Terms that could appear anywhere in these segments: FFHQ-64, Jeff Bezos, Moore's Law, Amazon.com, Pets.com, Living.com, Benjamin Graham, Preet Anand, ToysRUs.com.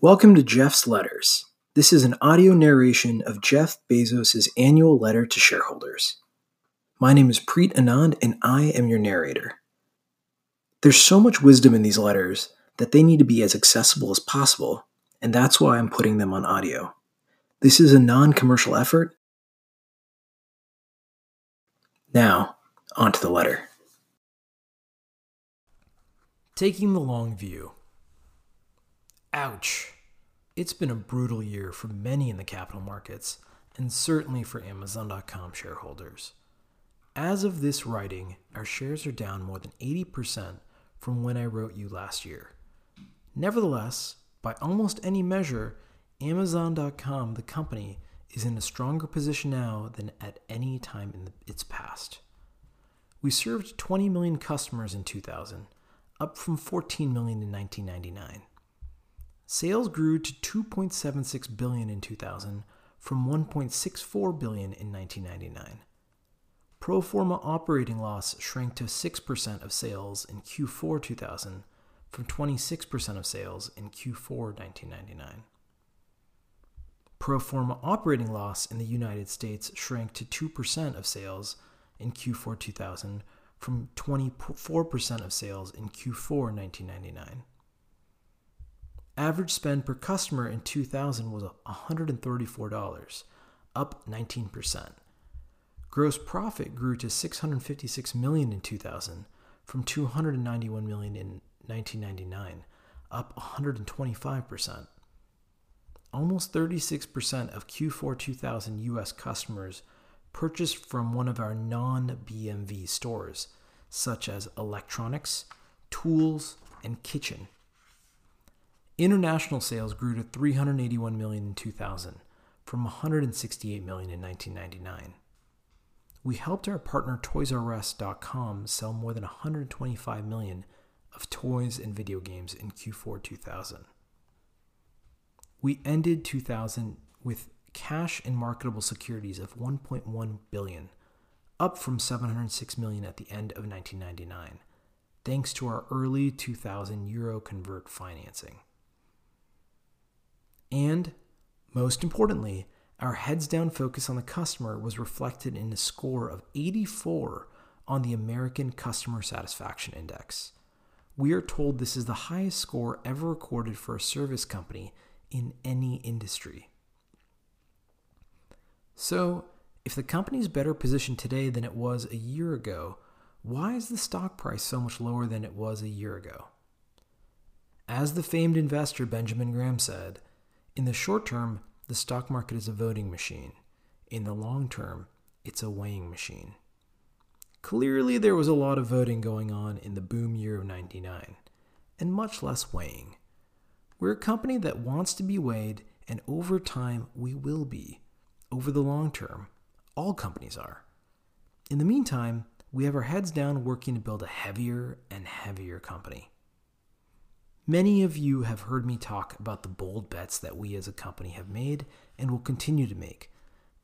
Welcome to Jeff's Letters. This is an audio narration of Jeff Bezos' annual letter to shareholders. My name is Preet Anand, and I am your narrator. There's so much wisdom in these letters that they need to be as accessible as possible, and that's why I'm putting them on audio. This is a non-commercial effort. Now, onto the letter. Taking the long view. Ouch. It's been a brutal year for many in the capital markets, and certainly for Amazon.com shareholders. As of this writing, our shares are down more than 80% from when I wrote you last year. Nevertheless, by almost any measure, Amazon.com, the company, is in a stronger position now than at any time in its past. We served 20 million customers in 2000, up from 14 million in 1999. Sales grew to $2.76 billion in 2000 from $1.64 billion in 1999. Pro forma operating loss shrank to 6% of sales in Q4 2000 from 26% of sales in Q4 1999. Pro forma operating loss in the United States shrank to 2% of sales in Q4 2000 from 24% of sales in Q4 1999. Average spend per customer in 2000 was $134, up 19%. Gross profit grew to $656 million in 2000 from $291 million in 1999, up 125%. Almost 36% of Q4 2000 U.S. customers purchased from one of our non-BMV stores, such as electronics, tools, and kitchen. International sales grew to $381 million in 2000 from $168 million in 1999. We helped our partner ToysRUs.com sell more than $125 million of toys and video games in Q4 2000. We ended 2000 with cash and marketable securities of $1.1 billion, up from $706 million at the end of 1999, thanks to our early 2000 Euro convert financing. And, most importantly, our heads-down focus on the customer was reflected in a score of 84 on the American Customer Satisfaction Index. We are told this is the highest score ever recorded for a service company in any industry. So, if the company is better positioned today than it was a year ago, why is the stock price so much lower than it was a year ago? As the famed investor Benjamin Graham said, in the short term, the stock market is a voting machine. In the long term, it's a weighing machine. Clearly, there was a lot of voting going on in the boom year of 99, and much less weighing. We're a company that wants to be weighed, and over time, we will be. Over the long term, all companies are. In the meantime, we have our heads down working to build a heavier and heavier company. Many of you have heard me talk about the bold bets that we as a company have made and will continue to make.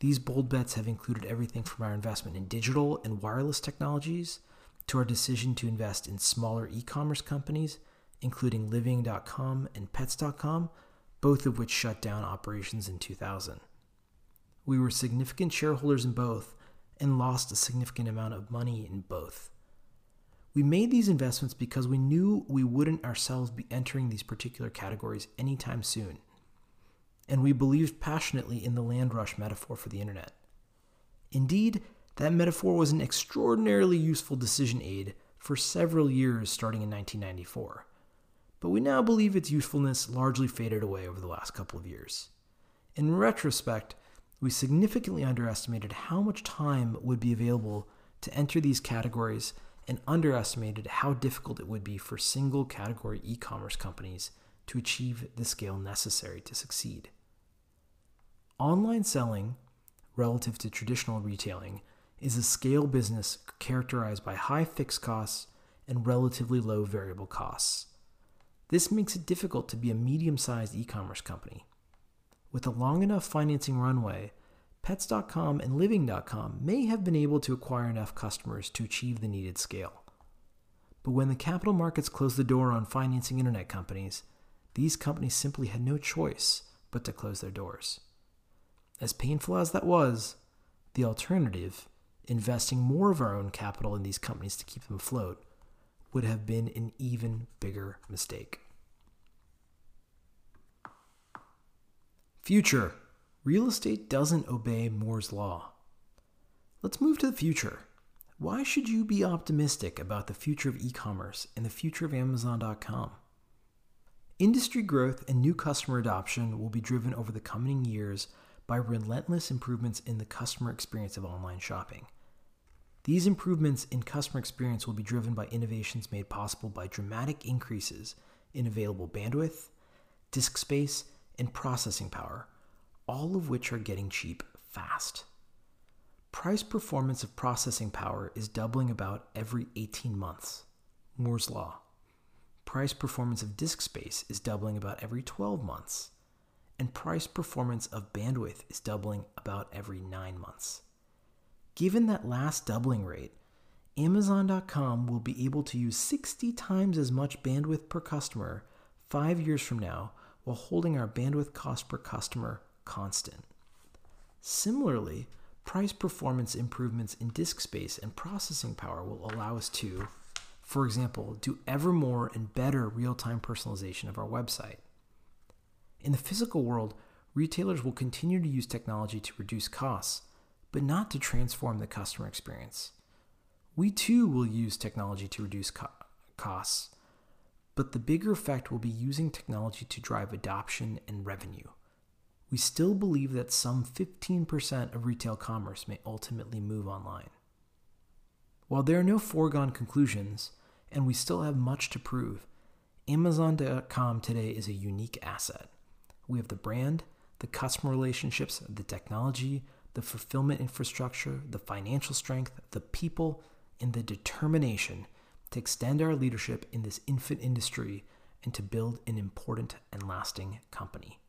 These bold bets have included everything from our investment in digital and wireless technologies to our decision to invest in smaller e-commerce companies, including Living.com and Pets.com, both of which shut down operations in 2000. We were significant shareholders in both and lost a significant amount of money in both. We made these investments because we knew we wouldn't ourselves be entering these particular categories anytime soon, and we believed passionately in the land rush metaphor for the internet. Indeed, that metaphor was an extraordinarily useful decision aid for several years starting in 1994, but we now believe its usefulness largely faded away over the last couple of years. In retrospect, we significantly underestimated how much time would be available to enter these categories and underestimated how difficult it would be for single category e-commerce companies to achieve the scale necessary to succeed. Online selling, relative to traditional retailing, is a scale business characterized by high fixed costs and relatively low variable costs. This makes it difficult to be a medium-sized e-commerce company. With a long enough financing runway, Pets.com and Living.com may have been able to acquire enough customers to achieve the needed scale. But when the capital markets closed the door on financing internet companies, these companies simply had no choice but to close their doors. As painful as that was, the alternative, investing more of our own capital in these companies to keep them afloat, would have been an even bigger mistake. Future. Real estate doesn't obey Moore's Law. Let's move to the future. Why should you be optimistic about the future of e-commerce and the future of Amazon.com? Industry growth and new customer adoption will be driven over the coming years by relentless improvements in the customer experience of online shopping. These improvements in customer experience will be driven by innovations made possible by dramatic increases in available bandwidth, disk space, and processing power, all of which are getting cheap fast. Price performance of processing power is doubling about every 18 months. Moore's Law. Price performance of disk space is doubling about every 12 months. And price performance of bandwidth is doubling about every 9 months. Given that last doubling rate, Amazon.com will be able to use 60 times as much bandwidth per customer 5 years from now while holding our bandwidth cost per customer constant. Similarly, price performance improvements in disk space and processing power will allow us to, for example, do ever more and better real-time personalization of our website. In the physical world, retailers will continue to use technology to reduce costs, but not to transform the customer experience. We too will use technology to reduce costs, but the bigger effect will be using technology to drive adoption and revenue. We still believe that some 15% of retail commerce may ultimately move online. While there are no foregone conclusions, and we still have much to prove, Amazon.com today is a unique asset. We have the brand, the customer relationships, the technology, the fulfillment infrastructure, the financial strength, the people, and the determination to extend our leadership in this infant industry and to build an important and lasting company.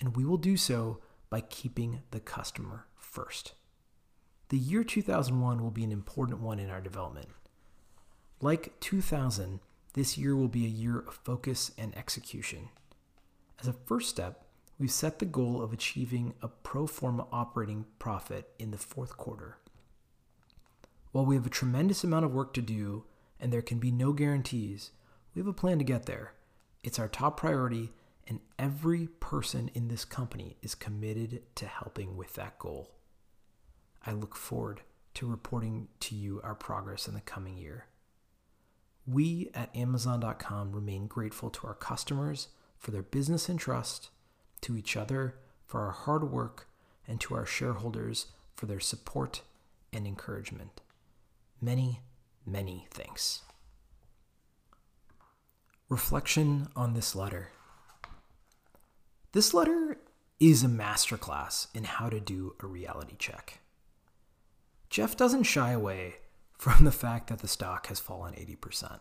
And we will do so by keeping the customer first. The year 2001 will be an important one in our development. Like 2000, this year will be a year of focus and execution. As a first step, we've set the goal of achieving a pro forma operating profit in the fourth quarter. While we have a tremendous amount of work to do, and there can be no guarantees, we have a plan to get there. It's our top priority, and every person in this company is committed to helping with that goal. I look forward to reporting to you our progress in the coming year. We at Amazon.com remain grateful to our customers for their business and trust, to each other for our hard work, and to our shareholders for their support and encouragement. Many, many thanks. Reflection on this letter. This letter is a masterclass in how to do a reality check. Jeff doesn't shy away from the fact that the stock has fallen 80%.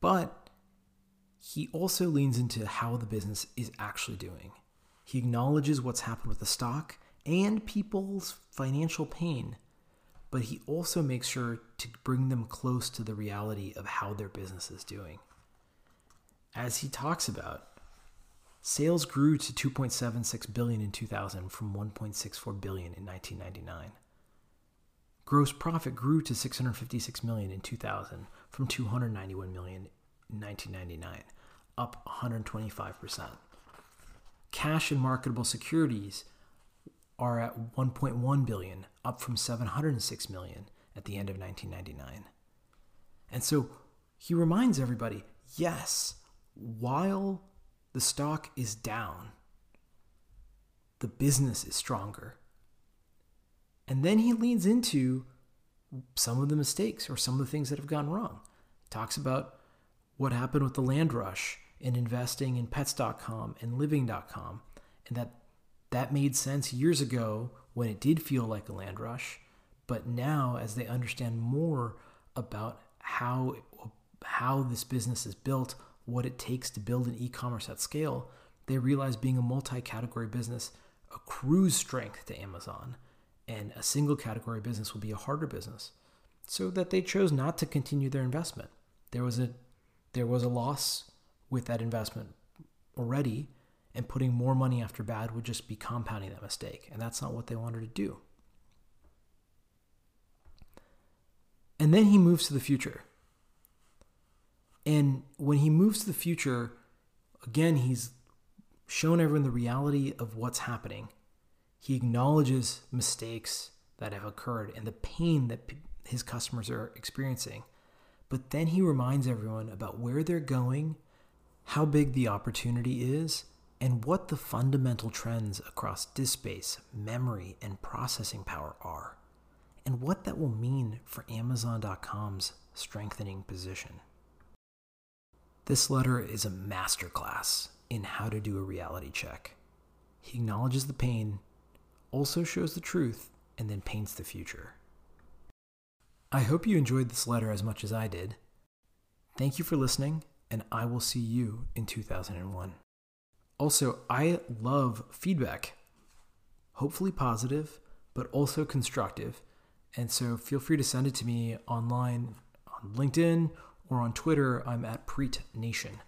But he also leans into how the business is actually doing. He acknowledges what's happened with the stock and people's financial pain, but he also makes sure to bring them close to the reality of how their business is doing. As he talks about, sales grew to $2.76 billion in 2000 from $1.64 billion in 1999. Gross profit grew to $656 million in 2000 from $291 million in 1999, up 125%. Cash and marketable securities are at $1.1 billion, up from $706 million at the end of 1999. And so he reminds everybody, yes, while the stock is down, the business is stronger. And then he leans into some of the mistakes or some of the things that have gone wrong. Talks about what happened with the land rush and investing in Pets.com and Living.com, and that made sense years ago when it did feel like a land rush, but now as they understand more about how this business is built, what it takes to build an e-commerce at scale, they realize being a multi-category business accrues strength to Amazon, and a single category business will be a harder business, so that they chose not to continue their investment. There was a loss with that investment already, and putting more money after bad would just be compounding that mistake. And that's not what they wanted to do. And then he moves to the future. And when he moves to the future, again, he's shown everyone the reality of what's happening. He acknowledges mistakes that have occurred and the pain that his customers are experiencing. But then he reminds everyone about where they're going, how big the opportunity is, and what the fundamental trends across disk space, memory, and processing power are, and what that will mean for Amazon.com's strengthening position. This letter is a masterclass in how to do a reality check. He acknowledges the pain, also shows the truth, and then paints the future. I hope you enjoyed this letter as much as I did. Thank you for listening, and I will see you in 2001. Also, I love feedback, hopefully positive, but also constructive. And so feel free to send it to me online on LinkedIn or on Twitter. I'm at Preet Nation.